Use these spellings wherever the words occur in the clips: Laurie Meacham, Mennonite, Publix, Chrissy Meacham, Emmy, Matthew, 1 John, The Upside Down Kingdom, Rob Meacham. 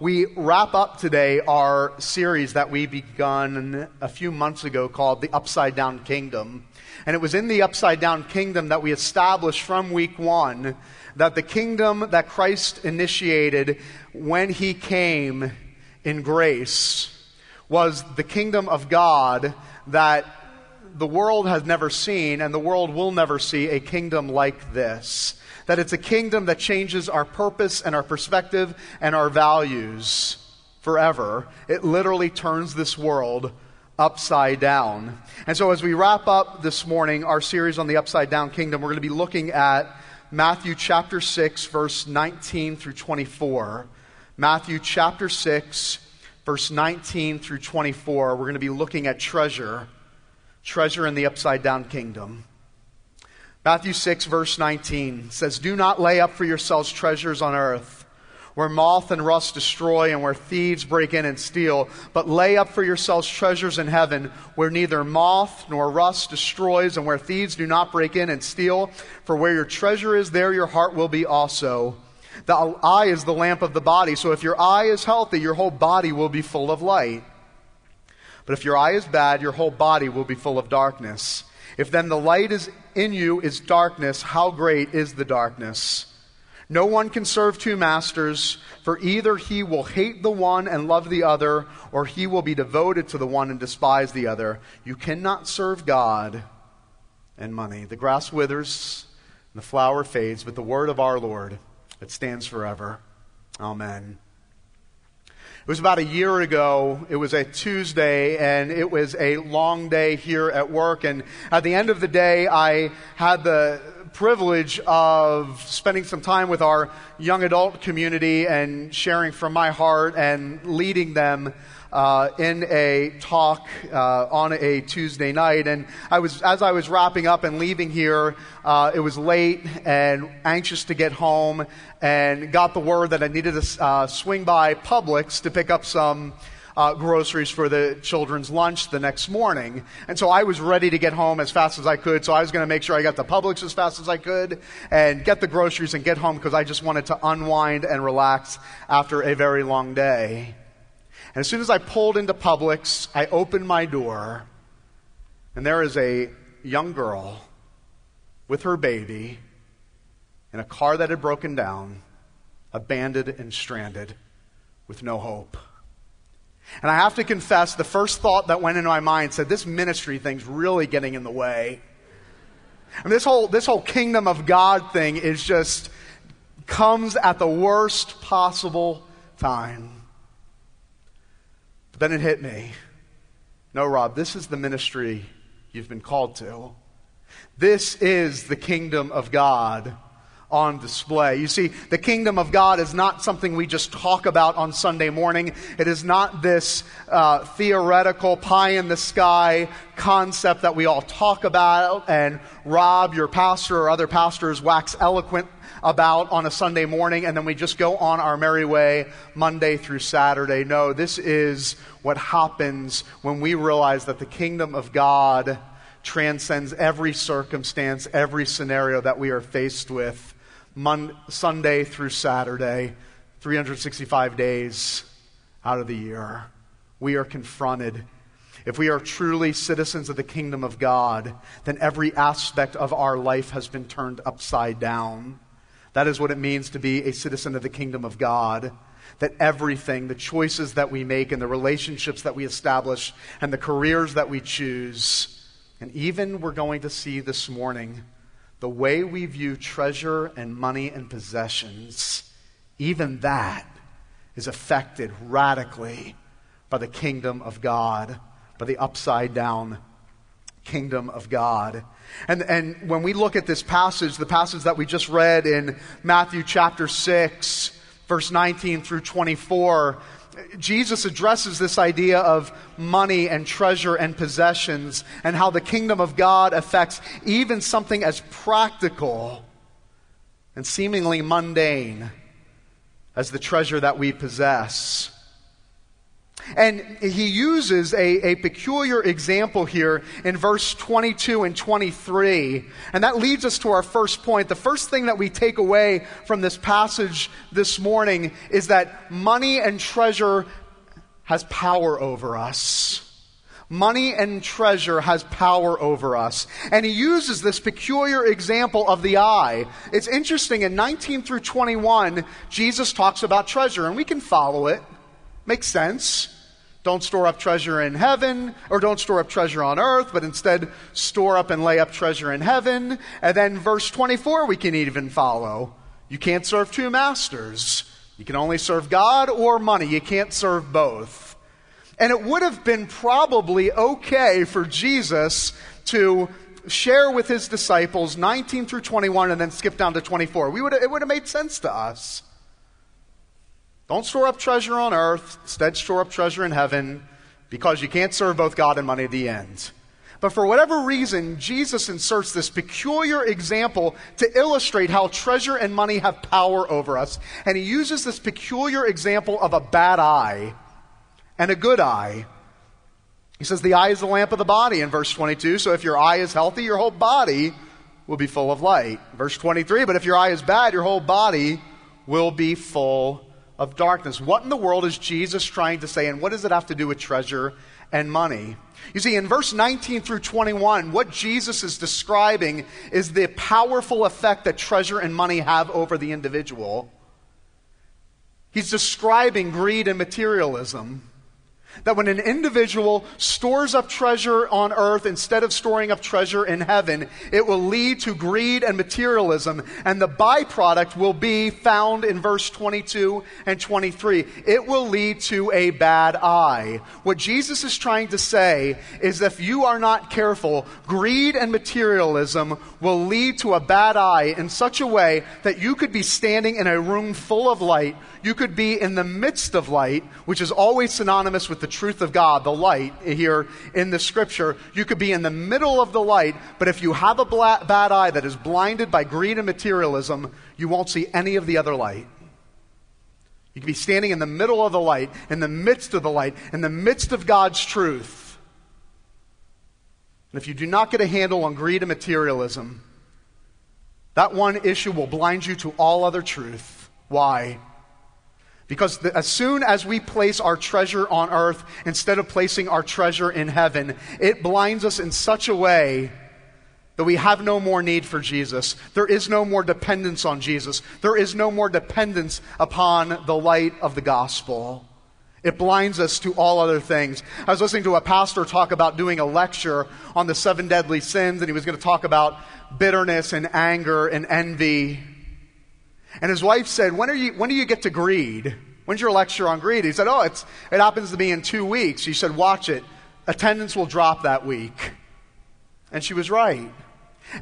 We wrap up today our series that we begun a few months ago called The Upside Down Kingdom. And it was in The Upside Down Kingdom that we established from week 1 that the kingdom that Christ initiated when he came in grace was the kingdom of God that the world has never seen and the world will never see a kingdom like this. That it's a kingdom that changes our purpose and our perspective and our values forever. It literally turns this world upside down. And so as we wrap up this morning our series on the Upside Down Kingdom, we're going to be looking at Matthew chapter 6, verse 19 through 24. Matthew chapter 6, verse 19 through 24. We're going to be looking at treasure in the Upside Down Kingdom. Matthew 6, verse 19 says, "Do not lay up for yourselves treasures on earth, where moth and rust destroy and where thieves break in and steal, but lay up for yourselves treasures in heaven, where neither moth nor rust destroys and where thieves do not break in and steal. For where your treasure is, there your heart will be also. The eye is the lamp of the body, so if your eye is healthy, your whole body will be full of light. But if your eye is bad, your whole body will be full of darkness. If then the light is in you is darkness, how great is the darkness? No one can serve 2 masters, for either he will hate the one and love the other, or he will be devoted to the one and despise the other. You cannot serve God and money. The grass withers and the flower fades, but the word of our Lord, it stands forever. Amen." It was about a year ago. It was a Tuesday, and it was a long day here at work. And at the end of the day, I had the privilege of spending some time with our young adult community and sharing from my heart and leading them in a talk on a Tuesday night. And as I was wrapping up and leaving here, it was late and anxious to get home, and got the word that I needed to swing by Publix to pick up some groceries for the children's lunch the next morning. And so I was ready to get home as fast as I could. So I was going to make sure I got to Publix as fast as I could and get the groceries and get home, because I just wanted to unwind and relax after a very long day. And as soon as I pulled into Publix, I opened my door, and there is a young girl with her baby in a car that had broken down, abandoned and stranded with no hope. And I have to confess, the first thought that went into my mind said, this ministry thing's really getting in the way. And this whole kingdom of God thing is just comes at the worst possible time. But then it hit me. No, Rob, this is the ministry you've been called to. This is the kingdom of God on display. You see, the kingdom of God is not something we just talk about on Sunday morning. It is not this theoretical pie in the sky concept that we all talk about, and Rob, your pastor, or other pastors wax eloquent about on a Sunday morning, and then we just go on our merry way Monday through Saturday. No, this is what happens when we realize that the kingdom of God transcends every circumstance, every scenario that we are faced with. Sunday through Saturday, 365 days out of the year, we are confronted. If we are truly citizens of the kingdom of God, then every aspect of our life has been turned upside down. That is what it means to be a citizen of the kingdom of God. That everything, the choices that we make and the relationships that we establish and the careers that we choose, and even we're going to see this morning, the way we view treasure and money and possessions, even that is affected radically by the kingdom of God, by the upside down kingdom of God. And when we look at this passage, the passage that we just read in Matthew chapter 6, verse 19 through 24, Jesus addresses this idea of money and treasure and possessions and how the kingdom of God affects even something as practical and seemingly mundane as the treasure that we possess. And he uses a peculiar example here in verse 22 and 23. And that leads us to our first point. The first thing that we take away from this passage this morning is that money and treasure has power over us. Money and treasure has power over us. And he uses this peculiar example of the eye. It's interesting, in 19 through 21, Jesus talks about treasure, and we can follow it. Makes sense. Don't store up treasure in heaven, or don't store up treasure on earth, but instead store up and lay up treasure in heaven. And then verse 24 we can even follow. You can't serve two masters. You can only serve God or money. You can't serve both. And it would have been probably okay for Jesus to share with his disciples 19 through 21 and then skip down to 24. It would have made sense to us. Don't store up treasure on earth. Instead, store up treasure in heaven, because you can't serve both God and money at the end. But for whatever reason, Jesus inserts this peculiar example to illustrate how treasure and money have power over us. And he uses this peculiar example of a bad eye and a good eye. He says the eye is the lamp of the body in verse 22. So if your eye is healthy, your whole body will be full of light. Verse 23, but if your eye is bad, your whole body will be full of darkness. What in the world is Jesus trying to say, and what does it have to do with treasure and money? You see, in verse 19 through 21, what Jesus is describing is the powerful effect that treasure and money have over the individual. He's describing greed and materialism. That when an individual stores up treasure on earth instead of storing up treasure in heaven, it will lead to greed and materialism. And the byproduct will be found in verse 22 and 23. It will lead to a bad eye. What Jesus is trying to say is if you are not careful, greed and materialism will lead to a bad eye in such a way that you could be standing in a room full of light. You could be in the midst of light, which is always synonymous with the truth of God, the light here in the scripture. You could be in the middle of the light, but if you have a bad eye that is blinded by greed and materialism, you won't see any of the other light. You could be standing in the middle of the light, in the midst of the light, in the midst of God's truth. And if you do not get a handle on greed and materialism, that one issue will blind you to all other truth. Why? Because as soon as we place our treasure on earth instead of placing our treasure in heaven, it blinds us in such a way that we have no more need for Jesus. There is no more dependence on Jesus. There is no more dependence upon the light of the gospel. It blinds us to all other things. I was listening to a pastor talk about doing a lecture on the 7 deadly sins, and he was going to talk about bitterness and anger and envy. And his wife said, when do you get to greed? When's your lecture on greed? He said, it happens to be in 2 weeks. She said, watch it. Attendance will drop that week. And she was right.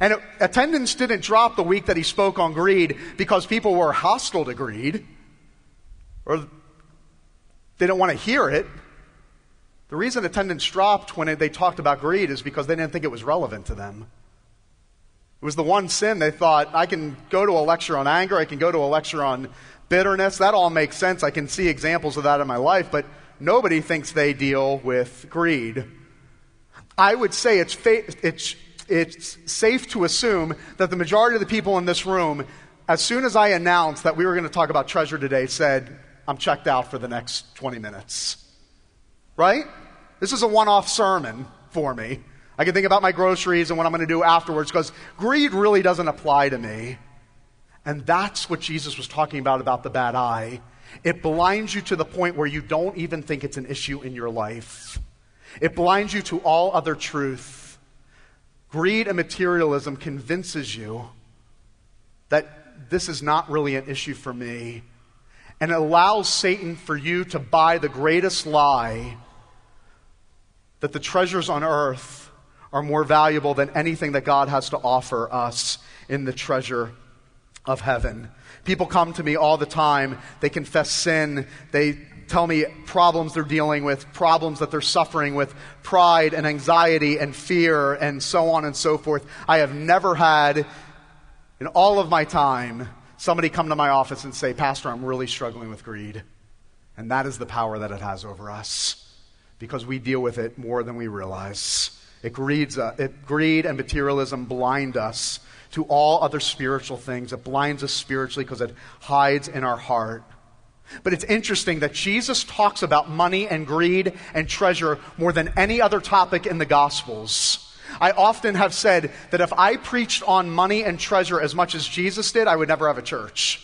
And attendance didn't drop the week that he spoke on greed because people were hostile to greed or they didn't want to hear it. The reason attendance dropped when they talked about greed is because they didn't think it was relevant to them. It was the one sin they thought, I can go to a lecture on anger, I can go to a lecture on bitterness, that all makes sense, I can see examples of that in my life, but nobody thinks they deal with greed. I would say it's safe to assume that the majority of the people in this room, as soon as I announced that we were going to talk about treasure today, said, I'm checked out for the next 20 minutes. Right? This is a one-off sermon for me. I can think about my groceries and what I'm going to do afterwards because greed really doesn't apply to me. And that's what Jesus was talking about the bad eye. It blinds you to the point where you don't even think it's an issue in your life. It blinds you to all other truth. Greed and materialism convinces you that this is not really an issue for me. And it allows Satan for you to buy the greatest lie that the treasures on earth are more valuable than anything that God has to offer us in the treasure of heaven. People come to me all the time. They confess sin. They tell me problems they're dealing with, problems that they're suffering with, pride and anxiety and fear and so on and so forth. I have never had, in all of my time, somebody come to my office and say, Pastor, I'm really struggling with greed. And that is the power that it has over us, because we deal with it more than we realize. Greed and materialism blind us to all other spiritual things. It blinds us spiritually because it hides in our heart. But it's interesting that Jesus talks about money and greed and treasure more than any other topic in the Gospels. I often have said that if I preached on money and treasure as much as Jesus did, I would never have a church.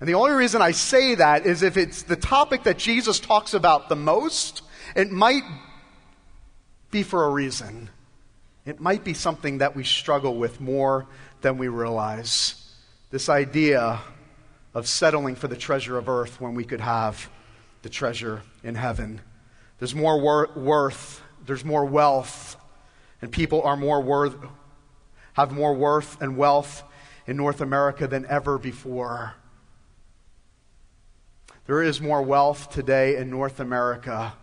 And the only reason I say that is if it's the topic that Jesus talks about the most, it might be for a reason. It might be something that we struggle with more than we realize. This idea of settling for the treasure of earth when we could have the treasure in heaven. There's more worth, there's more wealth, and people are have more worth and wealth in North America than ever before. There is more wealth today in North America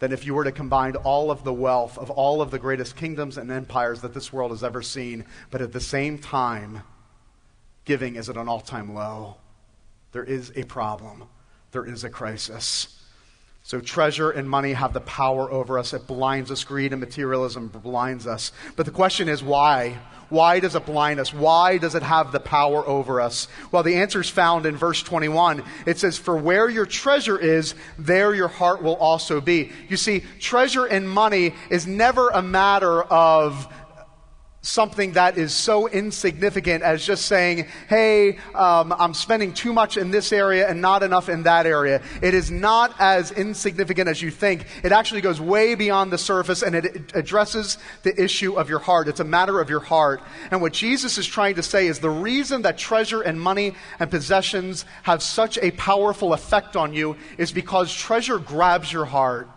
than if you were to combine all of the wealth of all of the greatest kingdoms and empires that this world has ever seen. But at the same time, giving is at an all-time low. There is a problem. There is a crisis. So treasure and money have the power over us. It blinds us. Greed and materialism blinds us. But the question is why? Why does it blind us? Why does it have the power over us? Well, the answer is found in verse 21. It says, "For where your treasure is, there your heart will also be." You see, treasure and money is never a matter of something that is so insignificant as just saying, hey, I'm spending too much in this area and not enough in that area. It is not as insignificant as you think. It actually goes way beyond the surface, and it addresses the issue of your heart. It's a matter of your heart. And what Jesus is trying to say is the reason that treasure and money and possessions have such a powerful effect on you is because treasure grabs your heart.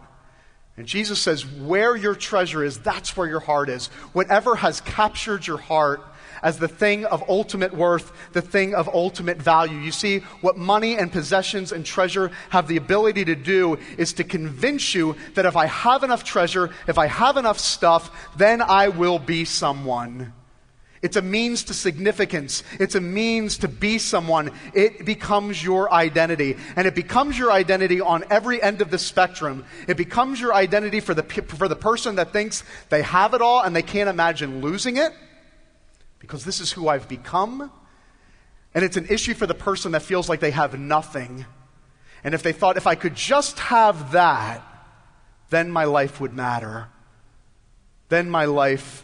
And Jesus says, where your treasure is, that's where your heart is. Whatever has captured your heart as the thing of ultimate worth, the thing of ultimate value. You see, what money and possessions and treasure have the ability to do is to convince you that if I have enough treasure, if I have enough stuff, then I will be someone. It's a means to significance. It's a means to be someone. It becomes your identity. And it becomes your identity on every end of the spectrum. It becomes your identity for the person that thinks they have it all and they can't imagine losing it, because this is who I've become. And it's an issue for the person that feels like they have nothing. And if they thought, if I could just have that, then my life would matter. Then my life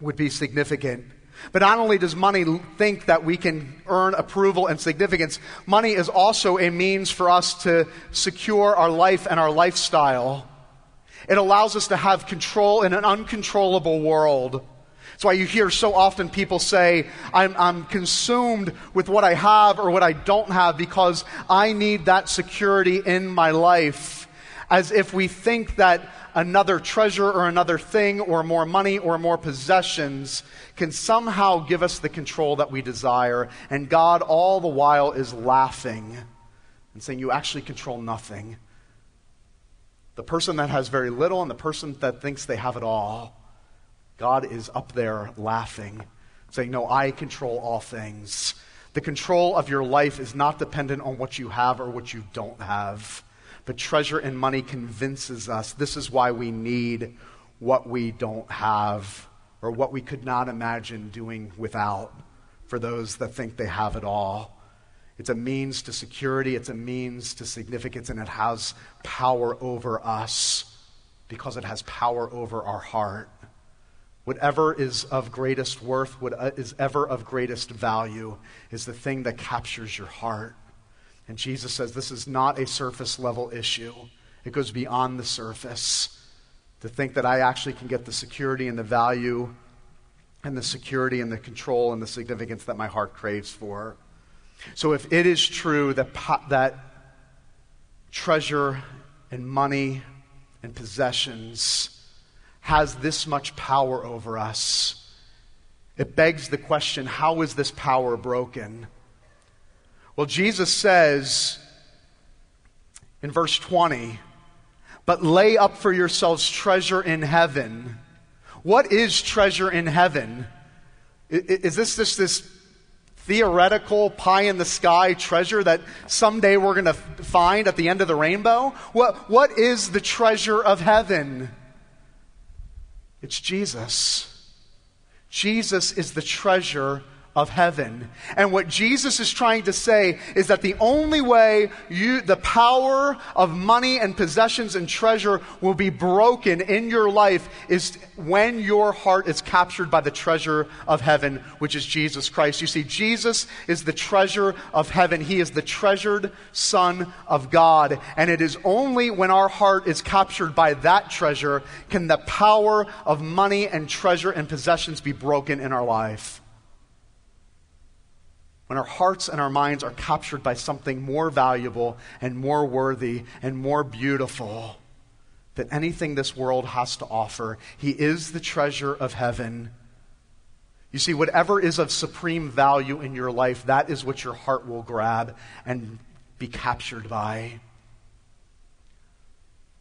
would be significant. But not only does money think that we can earn approval and significance, money is also a means for us to secure our life and our lifestyle. It allows us to have control in an uncontrollable world. That's why you hear so often people say, I'm consumed with what I have or what I don't have because I need that security in my life. As if we think that another treasure or another thing or more money or more possessions can somehow give us the control that we desire. And God all the while is laughing and saying, you actually control nothing. The person that has very little and the person that thinks they have it all, God is up there laughing, saying, no, I control all things. The control of your life is not dependent on what you have or what you don't have. But treasure and money convinces us this is why we need what we don't have or what we could not imagine doing without for those that think they have it all. It's a means to security, it's a means to significance, and it has power over us because it has power over our heart. Whatever is of greatest worth, what is ever of greatest value is the thing that captures your heart. And Jesus says this is not a surface level issue. It goes beyond the surface. To think that I actually can get the security and the value and the security and the control and the significance that my heart craves for. So if it is true that treasure and money and possessions has this much power over us, it begs the question, how is this power broken? Well, Jesus says in verse 20, but lay up for yourselves treasure in heaven. What is treasure in heaven? Is this theoretical pie-in-the-sky treasure that someday we're going to find at the end of the rainbow? What is the treasure of heaven? It's Jesus. Jesus is the treasure of heaven. And what Jesus is trying to say is that the only way the power of money and possessions and treasure will be broken in your life is when your heart is captured by the treasure of heaven, which is Jesus Christ. You see, Jesus is the treasure of heaven. He is the treasured Son of God. And it is only when our heart is captured by that treasure can the power of money and treasure and possessions be broken in our life. When our hearts and our minds are captured by something more valuable and more worthy and more beautiful than anything this world has to offer. He is the treasure of heaven. You see, whatever is of supreme value in your life, that is what your heart will grab and be captured by.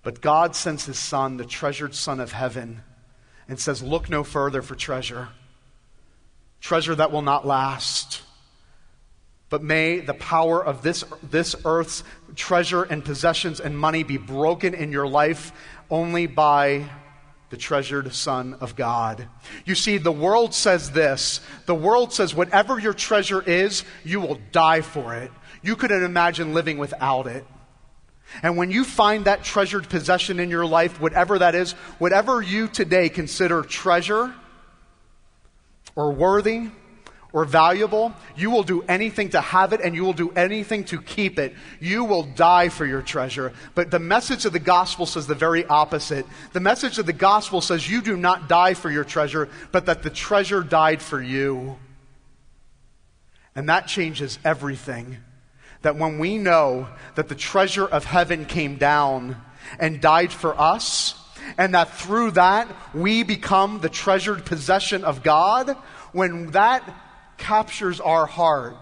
But God sends His Son, the treasured Son of heaven, and says, look no further for treasure. Treasure that will not last. But may the power of this earth's treasure and possessions and money be broken in your life only by the treasured Son of God. You see, the world says this. The world says whatever your treasure is, you will die for it. You couldn't imagine living without it. And when you find that treasured possession in your life, whatever that is, whatever you today consider treasure or worthy, or valuable, you will do anything to have it and you will do anything to keep it. You will die for your treasure. But the message of the gospel says the very opposite. The message of the gospel says you do not die for your treasure, but that the treasure died for you. And that changes everything. That when we know that the treasure of heaven came down and died for us, and that through that we become the treasured possession of God, when that captures our heart,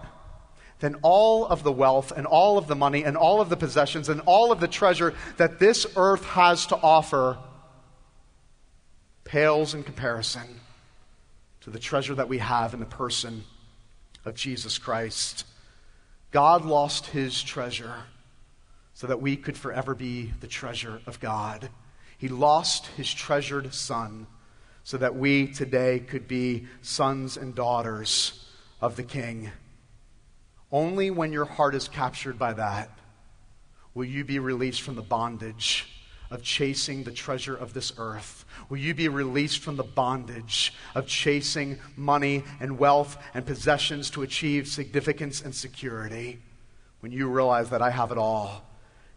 then all of the wealth and all of the money and all of the possessions and all of the treasure that this earth has to offer pales in comparison to the treasure that we have in the person of Jesus Christ. God lost His treasure so that we could forever be the treasure of God. He lost His treasured Son so that we today could be sons and daughters of the King. Only when your heart is captured by that will you be released from the bondage of chasing the treasure of this earth. Will you be released from the bondage of chasing money and wealth and possessions to achieve significance and security when you realize that I have it all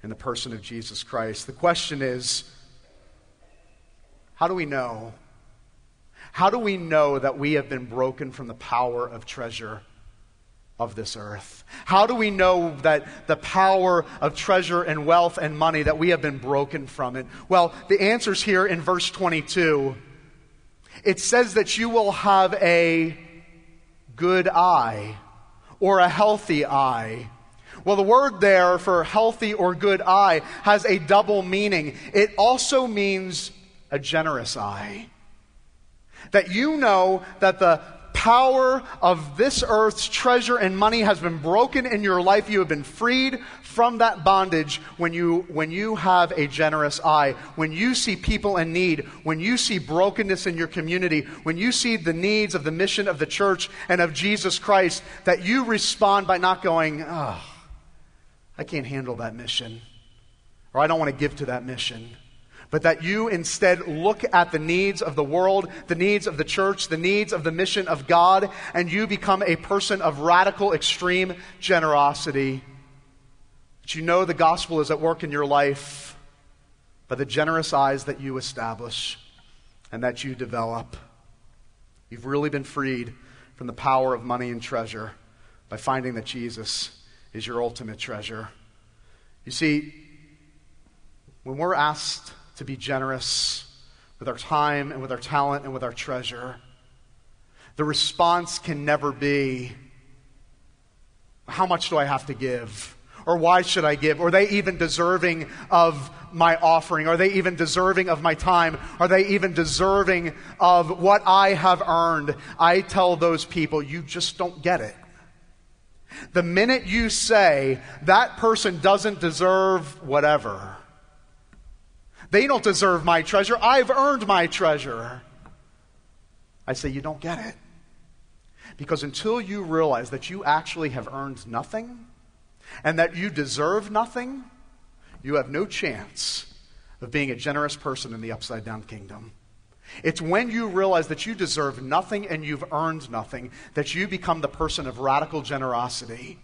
in the person of Jesus Christ. The question is, how do we know? How do we know that we have been broken from the power of treasure of this earth? How do we know that the power of treasure and wealth and money, that we have been broken from it? Well, the answer's here in verse 22. It says that you will have a good eye or a healthy eye. Well, the word there for healthy or good eye has a double meaning. It also means a generous eye. That you know that the power of this earth's treasure and money has been broken in your life. You have been freed from that bondage when you have a generous eye. When you see people in need, when you see brokenness in your community, when you see the needs of the mission of the church and of Jesus Christ, that you respond by not going, oh, I can't handle that mission, or I don't want to give to that mission. But that you instead look at the needs of the world, the needs of the church, the needs of the mission of God, and you become a person of radical, extreme generosity. That you know the gospel is at work in your life by the generous eyes that you establish and that you develop. You've really been freed from the power of money and treasure by finding that Jesus is your ultimate treasure. You see, when we're asked to be generous with our time and with our talent and with our treasure, the response can never be, how much do I have to give? Or why should I give? Are they even deserving of my offering? Are they even deserving of my time? Are they even deserving of what I have earned? I tell those people, you just don't get it. The minute you say, that person doesn't deserve whatever. They don't deserve my treasure. I've earned my treasure. I say, you don't get it. Because until you realize that you actually have earned nothing and that you deserve nothing, you have no chance of being a generous person in the upside down kingdom. It's when you realize that you deserve nothing and you've earned nothing that you become the person of radical generosity.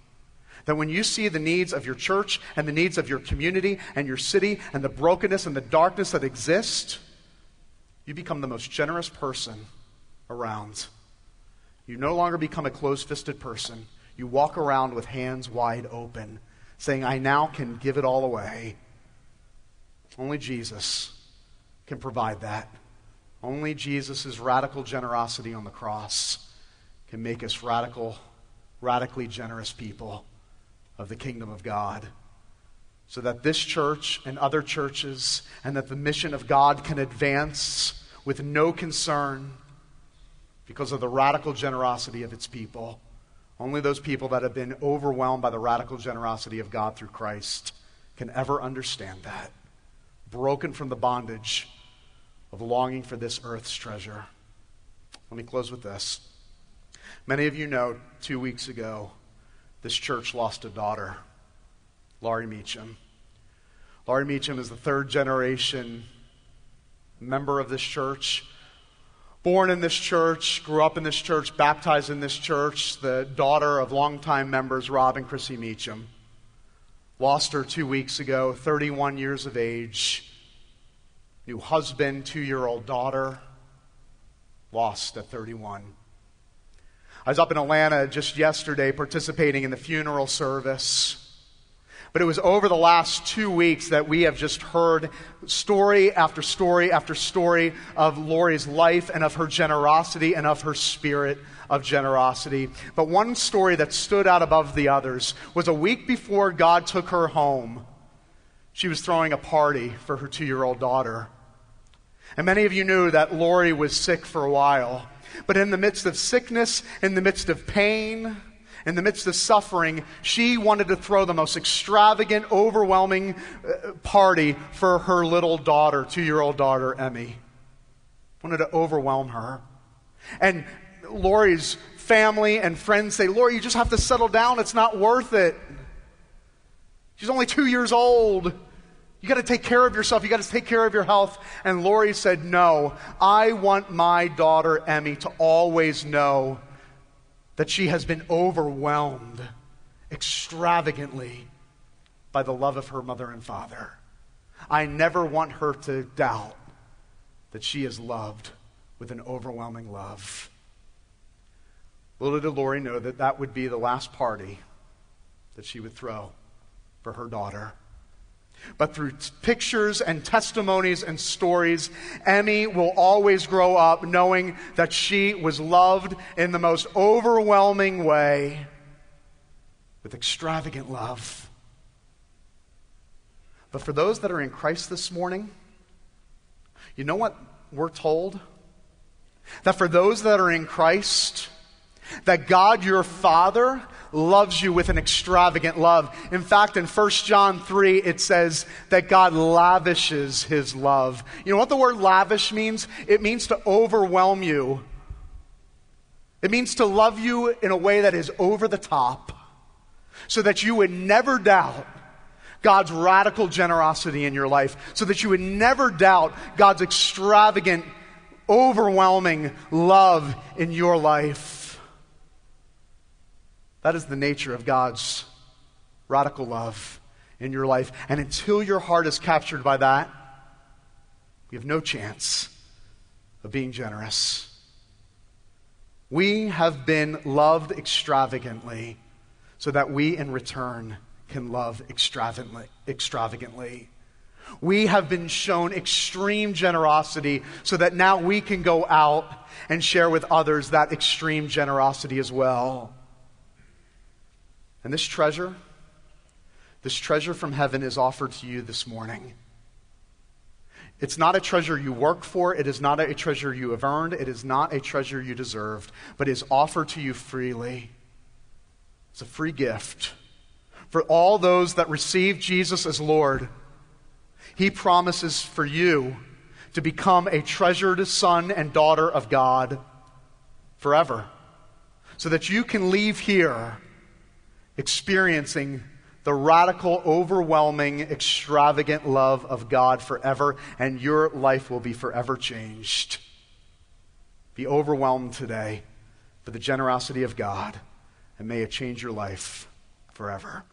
That when you see the needs of your church and the needs of your community and your city and the brokenness and the darkness that exist, you become the most generous person around. You no longer become a closed-fisted person. You walk around with hands wide open, saying, I now can give it all away. Only Jesus can provide that. Only Jesus' radical generosity on the cross can make us radically generous people of the kingdom of God, so that this church and other churches and that the mission of God can advance with no concern because of the radical generosity of its people. Only those people that have been overwhelmed by the radical generosity of God through Christ can ever understand that, broken from the bondage of longing for this earth's treasure. Let me close with this. Many of you know, 2 weeks ago, this church lost a daughter, Laurie Meacham. Laurie Meacham is the third generation member of this church, born in this church, grew up in this church, baptized in this church, the daughter of longtime members Rob and Chrissy Meacham. Lost her 2 weeks ago, 31 years of age. New husband, 2-year-old daughter, lost at 31. I was up in Atlanta just yesterday participating in the funeral service. But it was over the last 2 weeks that we have just heard story after story after story of Laurie's life and of her generosity and of her spirit of generosity. But one story that stood out above the others was a week before God took her home. She was throwing a party for her 2-year-old daughter. And many of you knew that Laurie was sick for a while. But in the midst of sickness, in the midst of pain, in the midst of suffering, she wanted to throw the most extravagant, overwhelming party for her little daughter, 2-year-old daughter, Emmy. Wanted to overwhelm her. And Laurie's family and friends say, Laurie, you just have to settle down. It's not worth it. She's only 2 years old. You got to take care of yourself. You got to take care of your health. And Laurie said, no, I want my daughter, Emmy, to always know that she has been overwhelmed extravagantly by the love of her mother and father. I never want her to doubt that she is loved with an overwhelming love. Little did Laurie know that that would be the last party that she would throw for her daughter. But through pictures and testimonies and stories, Emmy will always grow up knowing that she was loved in the most overwhelming way with extravagant love. But for those that are in Christ this morning, you know what we're told? That for those that are in Christ, that God your Father loves you with an extravagant love. In fact, in 1 John 3, it says that God lavishes his love. You know what the word lavish means? It means to overwhelm you. It means to love you in a way that is over the top, so that you would never doubt God's radical generosity in your life, so that you would never doubt God's extravagant, overwhelming love in your life. That is the nature of God's radical love in your life. And until your heart is captured by that, you have no chance of being generous. We have been loved extravagantly so that we in return can love extravagantly. We have been shown extreme generosity so that now we can go out and share with others that extreme generosity as well. And this treasure from heaven is offered to you this morning. It's not a treasure you work for. It is not a treasure you have earned. It is not a treasure you deserved, but is offered to you freely. It's a free gift. For all those that receive Jesus as Lord, he promises for you to become a treasured son and daughter of God forever, so that you can leave here experiencing the radical, overwhelming, extravagant love of God forever, and your life will be forever changed. Be overwhelmed today by the generosity of God, and may it change your life forever.